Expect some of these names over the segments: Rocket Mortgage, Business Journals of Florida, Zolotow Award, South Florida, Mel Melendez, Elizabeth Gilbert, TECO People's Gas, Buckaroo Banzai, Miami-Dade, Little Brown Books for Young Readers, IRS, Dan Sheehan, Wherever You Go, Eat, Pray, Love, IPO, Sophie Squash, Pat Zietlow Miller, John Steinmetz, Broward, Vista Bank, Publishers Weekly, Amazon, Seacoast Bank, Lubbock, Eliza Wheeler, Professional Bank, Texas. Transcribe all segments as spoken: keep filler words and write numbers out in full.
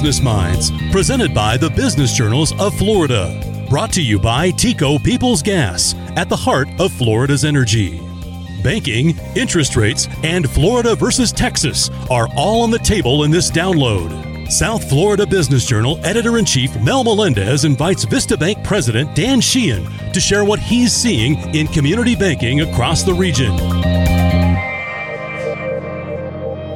Business Minds, presented by the Business Journals of Florida. Brought to you by TECO People's Gas, at the heart of Florida's energy. Banking, interest rates, and Florida versus Texas are all on the table in this download. South Florida Business Journal Editor-in-Chief Mel Melendez invites Vista Bank President Dan Sheehan to share what he's seeing in community banking across the region.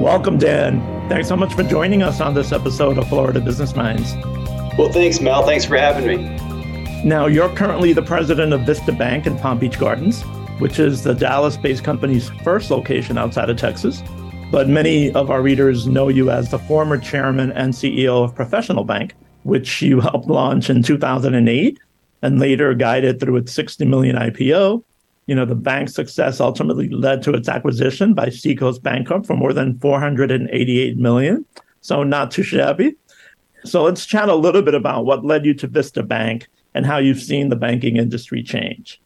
Welcome, Dan. Thanks so much for joining us on this episode of Florida Business Minds. Well, thanks, Mel. Thanks for having me. Now, you're currently the president of Vista Bank in Palm Beach Gardens, which is the Dallas-based company's first location outside of Texas. But many of our readers know you as the former chairman and C E O of Professional Bank, which you helped launch in two thousand eight and later guided through its sixty million dollars I P O. You know, the bank's success ultimately led to its acquisition by Seacoast Bank for more than four hundred eighty-eight million dollars. So not too shabby. So let's chat a little bit about what led you to Vista Bank and how you've seen the banking industry change.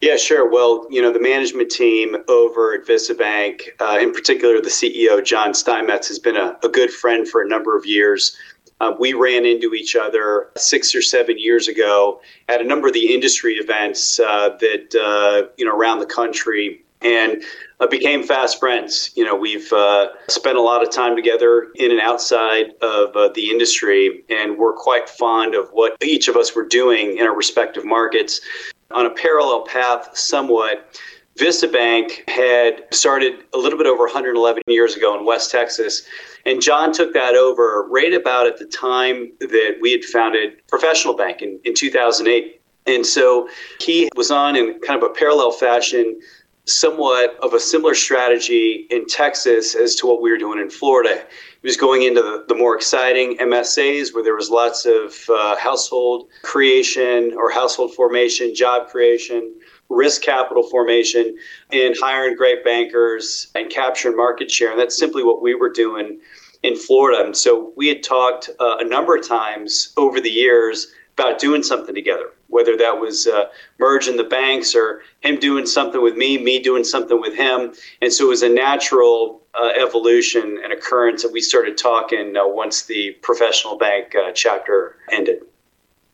Yeah, sure. Well, you know, the management team over at Vista Bank, uh, in particular, the C E O, John Steinmetz, has been a, a good friend for a number of years. Uh, we ran into each other six or seven years ago at a number of the industry events uh, that, uh, you know, around the country, and uh, became fast friends. You know, we've uh, spent a lot of time together in and outside of uh, the industry, and we're quite fond of what each of us were doing in our respective markets. On a parallel path somewhat, Vista Bank had started a little bit over one hundred eleven years ago in West Texas, and John took that over right about at the time that we had founded Professional Bank in, in two thousand eight. And so he was on, in kind of a parallel fashion, somewhat of a similar strategy in Texas as to what we were doing in Florida. He was going into the, the more exciting M S As where there was lots of uh, household creation or household formation, job creation, risk capital formation, and hiring great bankers and capturing market share. And that's simply what we were doing in Florida. And so we had talked uh, a number of times over the years about doing something together, whether that was uh, merging the banks or him doing something with me, me doing something with him. And so it was a natural uh, evolution and occurrence that we started talking uh, once the Professional Bank uh, chapter ended.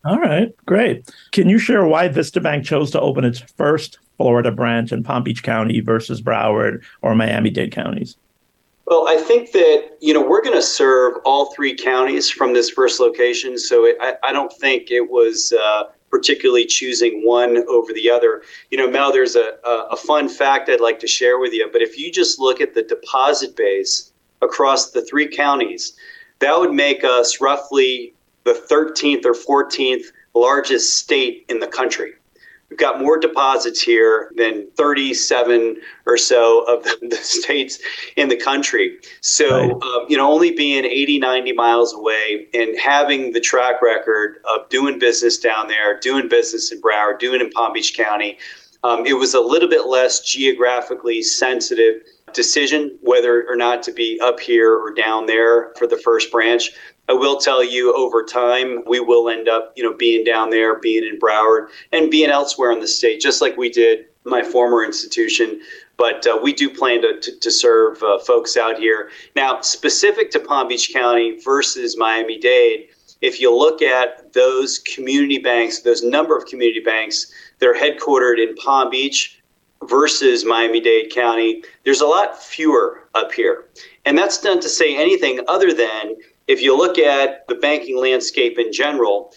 All right, great. Can you share why Vista Bank chose to open its first Florida branch in Palm Beach County versus Broward or Miami-Dade counties? Well, I think that, you know, we're going to serve all three counties from this first location. So it, I, I don't think it was uh, particularly choosing one over the other. You know, Mel, there's a, a fun fact I'd like to share with you. But if you just look at the deposit base across the three counties, that would make us roughly the thirteenth or fourteenth largest state in the country. We've got more deposits here than thirty-seven or so of the, the states in the country. So, right. um, you know, only being eighty, ninety miles away and having the track record of doing business down there, doing business in Broward, doing in Palm Beach County, um, it was a little bit less geographically sensitive decision whether or not to be up here or down there for the first branch. I will tell you, over time, we will end up, you know, being down there, being in Broward, and being elsewhere in the state, just like we did my former institution. But uh, we do plan to, to, to serve uh, folks out here. Now, specific to Palm Beach County versus Miami-Dade, if you look at those community banks, those number of community banks that are headquartered in Palm Beach versus Miami-Dade County, there's a lot fewer up here. And that's not to say anything other than, if you look at the banking landscape in general,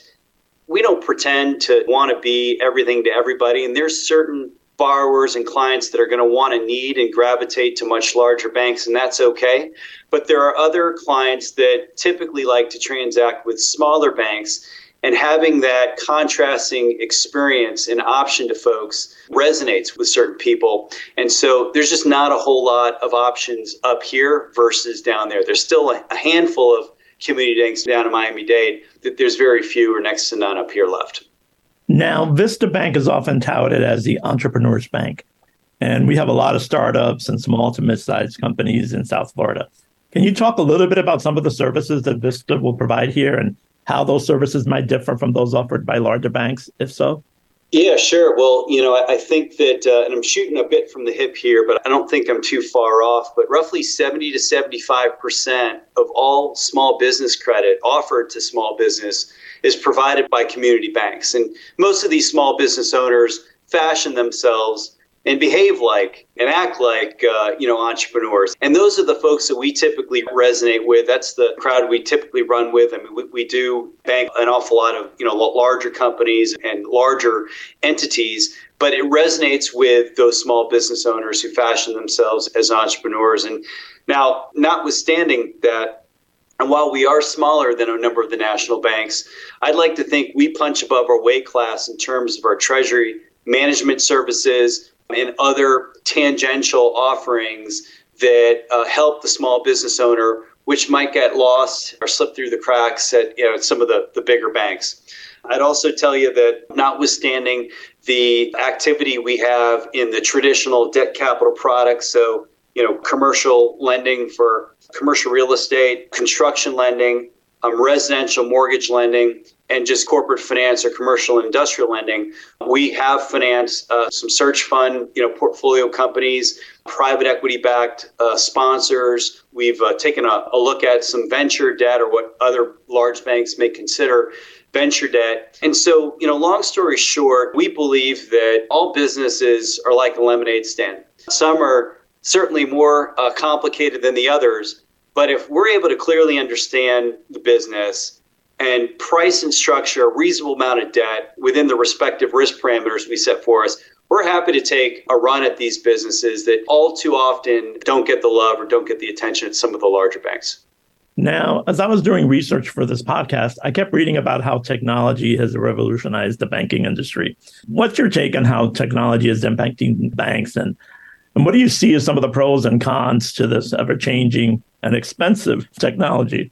we don't pretend to want to be everything to everybody. And there's certain borrowers and clients that are going to want to need and gravitate to much larger banks, and that's okay. But there are other clients that typically like to transact with smaller banks, and having that contrasting experience and option to folks resonates with certain people. And so there's just not a whole lot of options up here versus down there. There's still a handful of community banks down in Miami-Dade, that there's very few or next to none up here left. Now, Vista Bank is often touted as the entrepreneur's bank, and we have a lot of startups and small to mid-sized companies in South Florida. Can you talk a little bit about some of the services that Vista will provide here and how those services might differ from those offered by larger banks, if so? Yeah, sure. Well, you know, I think that, uh, and I'm shooting a bit from the hip here, but I don't think I'm too far off, but roughly seventy to seventy-five percent of all small business credit offered to small business is provided by community banks. And most of these small business owners fashion themselves and behave like and act like, uh, you know, entrepreneurs. And those are the folks that we typically resonate with. That's the crowd we typically run with. I mean, we, we do bank an awful lot of, you know, larger companies and larger entities, but it resonates with those small business owners who fashion themselves as entrepreneurs. And now, notwithstanding that, and while we are smaller than a number of the national banks, I'd like to think we punch above our weight class in terms of our treasury management services and other tangential offerings that uh, help the small business owner, which might get lost or slip through the cracks at, you know, some of the, the bigger banks. I'd also tell you that notwithstanding the activity we have in the traditional debt capital products, so, you know, commercial lending for commercial real estate, construction lending, um, residential mortgage lending, and just corporate finance or commercial and industrial lending. We have financed uh, some search fund, you know, portfolio companies, private equity-backed uh, sponsors. We've uh, taken a, a look at some venture debt, or what other large banks may consider venture debt. And so, you know, long story short, we believe that all businesses are like a lemonade stand. Some are certainly more uh, complicated than the others, but if we're able to clearly understand the business and price and structure a reasonable amount of debt within the respective risk parameters we set for us, we're happy to take a run at these businesses that all too often don't get the love or don't get the attention at some of the larger banks. Now, as I was doing research for this podcast, I kept reading about how technology has revolutionized the banking industry. What's your take on how technology is impacting banks? And, and what do you see as some of the pros and cons to this ever-changing and expensive technology?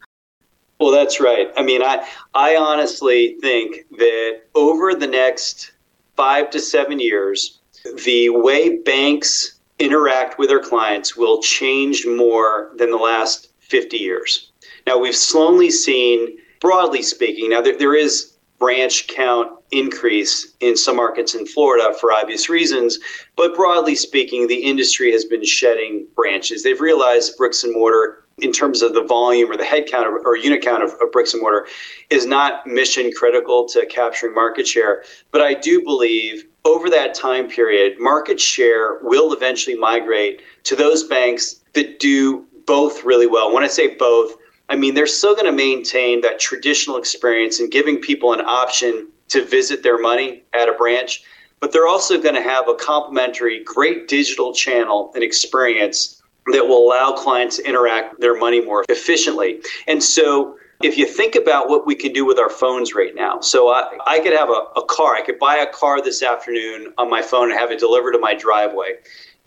Well, that's right. I mean, I I honestly think that over the next five to seven years, the way banks interact with their clients will change more than the last fifty years. Now, we've slowly seen, broadly speaking, now there, there is branch count increase in some markets in Florida for obvious reasons, but broadly speaking, the industry has been shedding branches. They've realized bricks and mortar, in terms of the volume or the head count or, or unit count of, of bricks and mortar, is not mission critical to capturing market share. But I do believe over that time period, market share will eventually migrate to those banks that do both really well. When I say both, I mean, they're still going to maintain that traditional experience and giving people an option to visit their money at a branch, but they're also going to have a complementary, great digital channel and experience that will allow clients to interact with their money more efficiently. And so if you think about what we can do with our phones right now, so I, I could have a, a car, I could buy a car this afternoon on my phone and have it delivered to my driveway.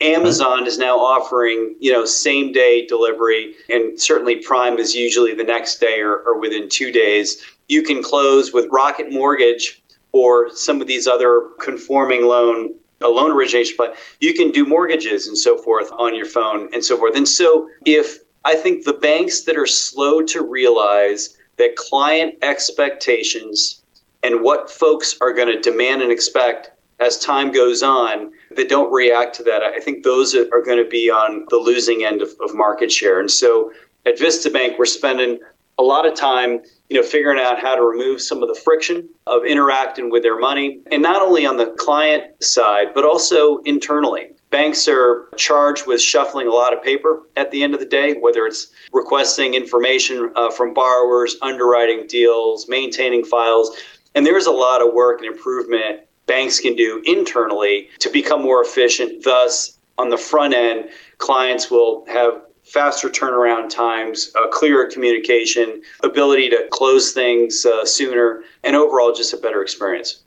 Amazon is now offering, you know, same day delivery, and certainly Prime is usually the next day or, or within two days. You can close with Rocket Mortgage or some of these other conforming loan a loan origination, but you can do mortgages and so forth on your phone and so forth. And so if I think the banks that are slow to realize that client expectations and what folks are going to demand and expect as time goes on, that don't react to that, I think those are going to be on the losing end of, of market share. And so at Vista Bank, we're spending a lot of time, you know, figuring out how to remove some of the friction of interacting with their money, and not only on the client side, but also internally. Banks are charged with shuffling a lot of paper at the end of the day, whether it's requesting information uh, from borrowers, underwriting deals, maintaining files. And there's a lot of work and improvement banks can do internally to become more efficient. Thus, on the front end, clients will have faster turnaround times, uh, clearer communication, ability to close things uh, sooner, and overall just a better experience.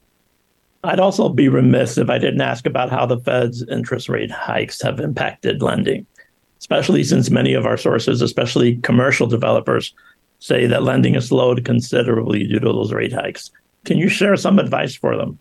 I'd also be remiss if I didn't ask about how the Fed's interest rate hikes have impacted lending, especially since many of our sources, especially commercial developers, say that lending has slowed considerably due to those rate hikes. Can you share some advice for them?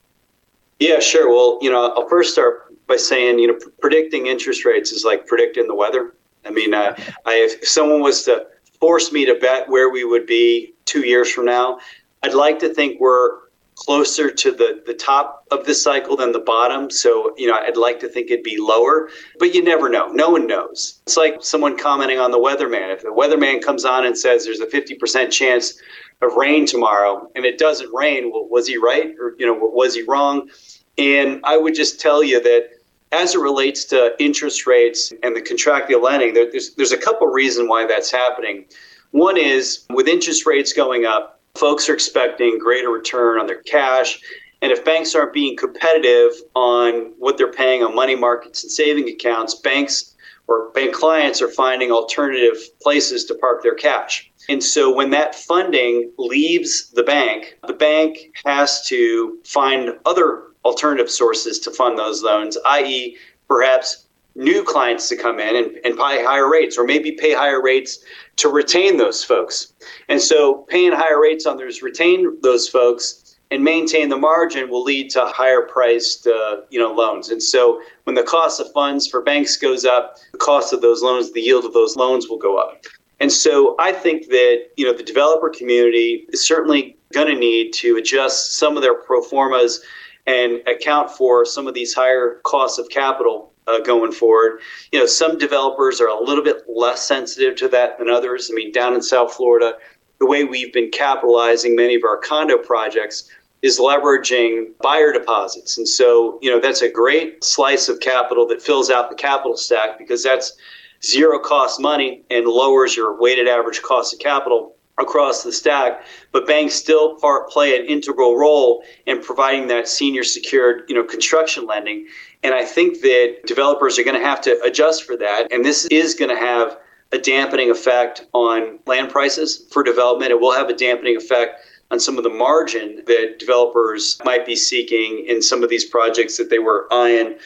Yeah, sure. Well, you know, I'll first start by saying, you know, p- predicting interest rates is like predicting the weather. I mean, uh, I, if someone was to force me to bet where we would be two years from now, I'd like to think we're closer to the, the top of this cycle than the bottom. So, you know, I'd like to think it'd be lower, but you never know. No one knows. It's like someone commenting on the weatherman. If the weatherman comes on and says there's a fifty percent chance of rain tomorrow and it doesn't rain, well, was he right? Or, you know, was he wrong? And I would just tell you that as it relates to interest rates and the contractual lending, there, there's, there's a couple reasons why that's happening. One is with interest rates going up, folks are expecting greater return on their cash. And if banks aren't being competitive on what they're paying on money markets and saving accounts, banks or bank clients are finding alternative places to park their cash. And so when that funding leaves the bank, the bank has to find other alternative sources to fund those loans, that is perhaps new clients to come in and, and pay higher rates, or maybe pay higher rates to retain those folks. And so paying higher rates on those, retain those folks and maintain the margin will lead to higher priced uh, you know, loans. And so when the cost of funds for banks goes up, the cost of those loans, the yield of those loans will go up. And so I think that, you know, the developer community is certainly going to need to adjust some of their pro formas and account for some of these higher costs of capital Uh, going forward. You know, some developers are a little bit less sensitive to that than others. I mean, down in South Florida, the way we've been capitalizing many of our condo projects is leveraging buyer deposits. And so, you know, that's a great slice of capital that fills out the capital stack because that's zero cost money and lowers your weighted average cost of capital across the stack, but banks still part play an integral role in providing that senior secured, you know, construction lending. And I think that developers are going to have to adjust for that. And this is going to have a dampening effect on land prices for development. It will have a dampening effect on some of the margin that developers might be seeking in some of these projects that they were eyeing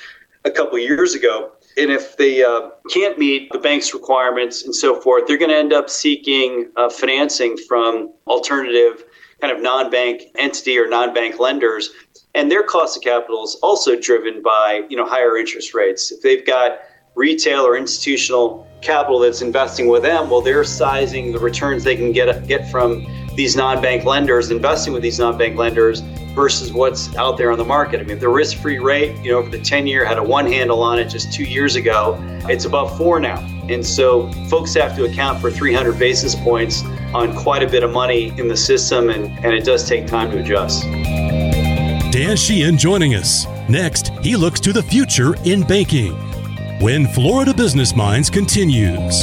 a couple of years ago. And if they uh, can't meet the bank's requirements and so forth, they're going to end up seeking uh, financing from alternative kind of non-bank entity or non-bank lenders. And their cost of capital is also driven by, you know, higher interest rates. If they've got retail or institutional capital that's investing with them, well, they're sizing the returns they can get get from these non-bank lenders, investing with these non-bank lenders versus what's out there on the market. I mean, the risk-free rate, you know, over the ten-year had a one handle on it just two years ago. It's above four now. And so folks have to account for three hundred basis points on quite a bit of money in the system, and, and it does take time to adjust. Dan Sheehan joining us. Next, he looks to the future in banking when Florida Business Minds continues.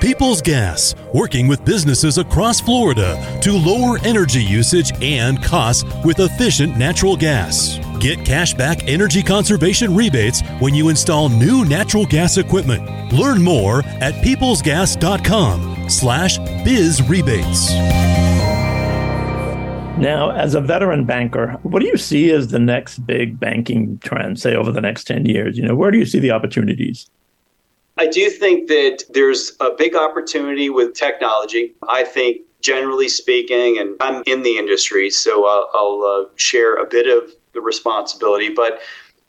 People's Gas, working with businesses across Florida to lower energy usage and costs with efficient natural gas. Get cashback energy conservation rebates when you install new natural gas equipment. Learn more at peoples gas dot com slash biz rebates. Now, as a veteran banker, what do you see as the next big banking trend, say, over the next ten years? You know, where do you see the opportunities? I do think that there's a big opportunity with technology. I think, generally speaking, and I'm in the industry, so I'll, I'll uh, share a bit of the responsibility. But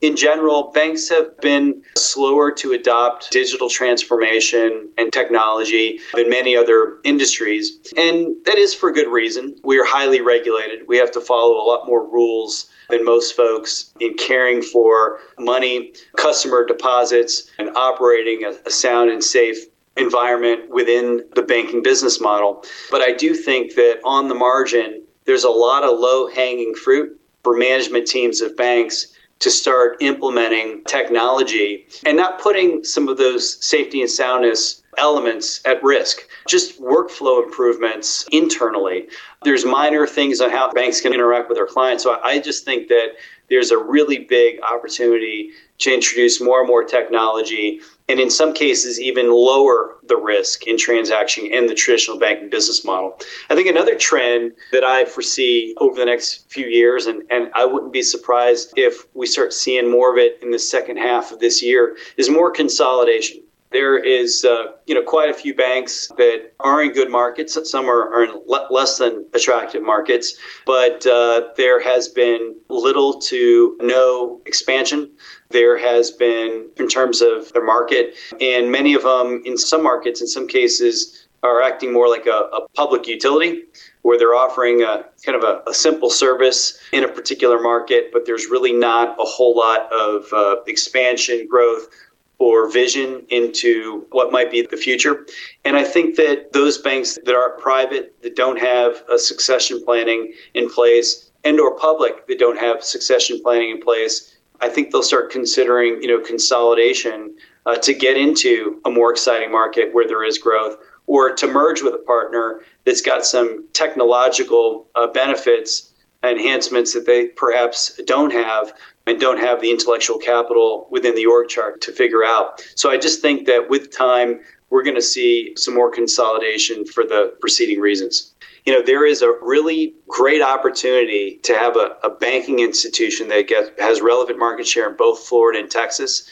in general, banks have been slower to adopt digital transformation and technology than many other industries. And that is for good reason. We are highly regulated. We have to follow a lot more rules than most folks in caring for money, customer deposits, and operating a, a sound and safe environment within the banking business model. But I do think that on the margin, there's a lot of low-hanging fruit for management teams of banks to start implementing technology and not putting some of those safety and soundness elements at risk, just workflow improvements internally. There's minor things on how banks can interact with their clients. So I just think that there's a really big opportunity to introduce more and more technology, and in some cases, even lower the risk in transaction in the traditional banking business model. I think another trend that I foresee over the next few years, and, and I wouldn't be surprised if we start seeing more of it in the second half of this year, is more consolidation. There is uh, you know, quite a few banks that are in good markets. Some are, are in le- less than attractive markets, but uh, there has been little to no expansion. There has been, in terms of their market, and many of them in some markets, in some cases, are acting more like a, a public utility where they're offering a kind of a, a simple service in a particular market, but there's really not a whole lot of uh, expansion, growth, or vision into what might be the future. And I think that those banks that are private, that don't have a succession planning in place, and or public that don't have succession planning in place, I think they'll start considering, you know, consolidation uh, to get into a more exciting market where there is growth, or to merge with a partner that's got some technological uh, benefits, enhancements that they perhaps don't have, and don't have the intellectual capital within the org chart to figure out. So I just think that with time, we're going to see some more consolidation for the preceding reasons. You know, there is a really great opportunity to have a, a banking institution that gets, has relevant market share in both Florida and Texas.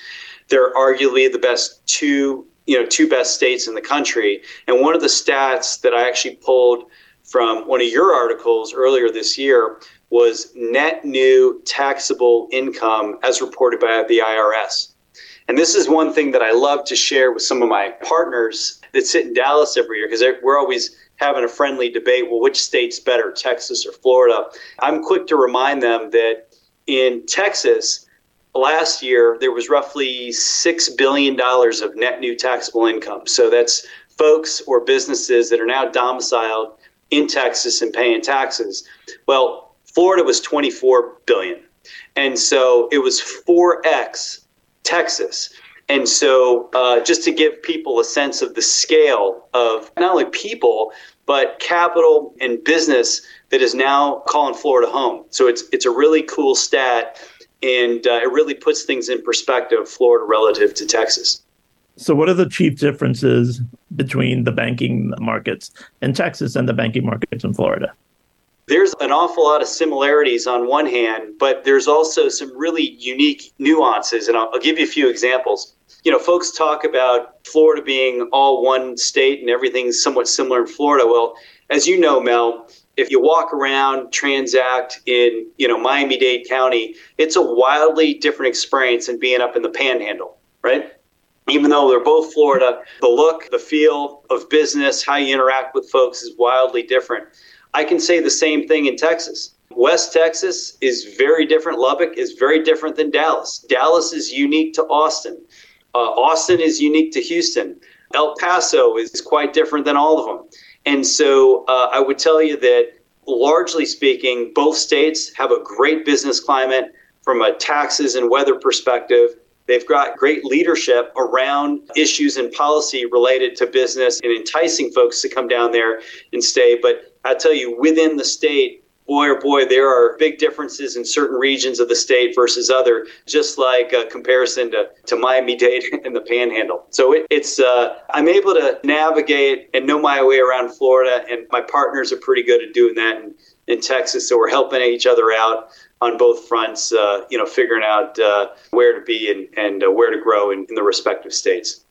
They're arguably the best two, you know, two best states in the country. And one of the stats that I actually pulled from one of your articles earlier this year was net new taxable income as reported by the I R S. And this is one thing that I love to share with some of my partners that sit in Dallas every year, because we're always having a friendly debate, well, which state's better, Texas or Florida? I'm quick to remind them that in Texas, last year, there was roughly six billion dollars of net new taxable income. So that's folks or businesses that are now domiciled in Texas and paying taxes. Well, Florida was twenty-four billion dollars. And so it was four x Texas. And so uh, just to give people a sense of the scale of not only people, but capital and business that is now calling Florida home. So it's it's a really cool stat, and uh, it really puts things in perspective, Florida relative to Texas. So what are the chief differences between the banking markets in Texas and the banking markets in Florida? There's an awful lot of similarities on one hand, but there's also some really unique nuances. And I'll, I'll give you a few examples. You know, folks talk about Florida being all one state and everything's somewhat similar in Florida. Well, as you know, Mel, if you walk around, transact in, you know, Miami-Dade County, it's a wildly different experience than being up in the Panhandle, right? Even though they're both Florida, the look, the feel of business, how you interact with folks is wildly different. I can say the same thing in Texas. West Texas is very different. Lubbock is very different than Dallas. Dallas is unique to Austin. Uh, Austin is unique to Houston. El Paso is quite different than all of them. And so uh, I would tell you that, largely speaking, both states have a great business climate from a taxes and weather perspective. They've got great leadership around issues and policy related to business and enticing folks to come down there and stay. But I tell you, within the state, boy or boy, there are big differences in certain regions of the state versus other, just like a comparison to, to Miami-Dade and the Panhandle. So it, it's uh, I'm able to navigate and know my way around Florida, and my partners are pretty good at doing that in, in Texas. So we're helping each other out on both fronts, uh, you know, figuring out uh, where to be and, and uh, where to grow in, in the respective states.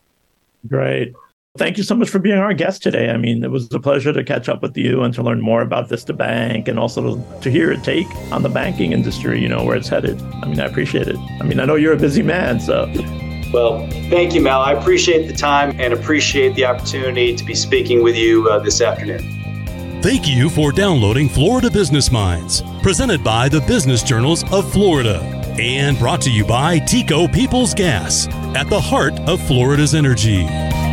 Great. Thank you so much for being our guest today. I mean, it was a pleasure to catch up with you and to learn more about Vista Bank, and also to, to hear a take on the banking industry, you know, where it's headed. I mean, I appreciate it. I mean, I know you're a busy man, so. Well, thank you, Mel. I appreciate the time and appreciate the opportunity to be speaking with you uh, this afternoon. Thank you for downloading Florida Business Minds, presented by the Business Journals of Florida and brought to you by TECO People's Gas, at the heart of Florida's energy.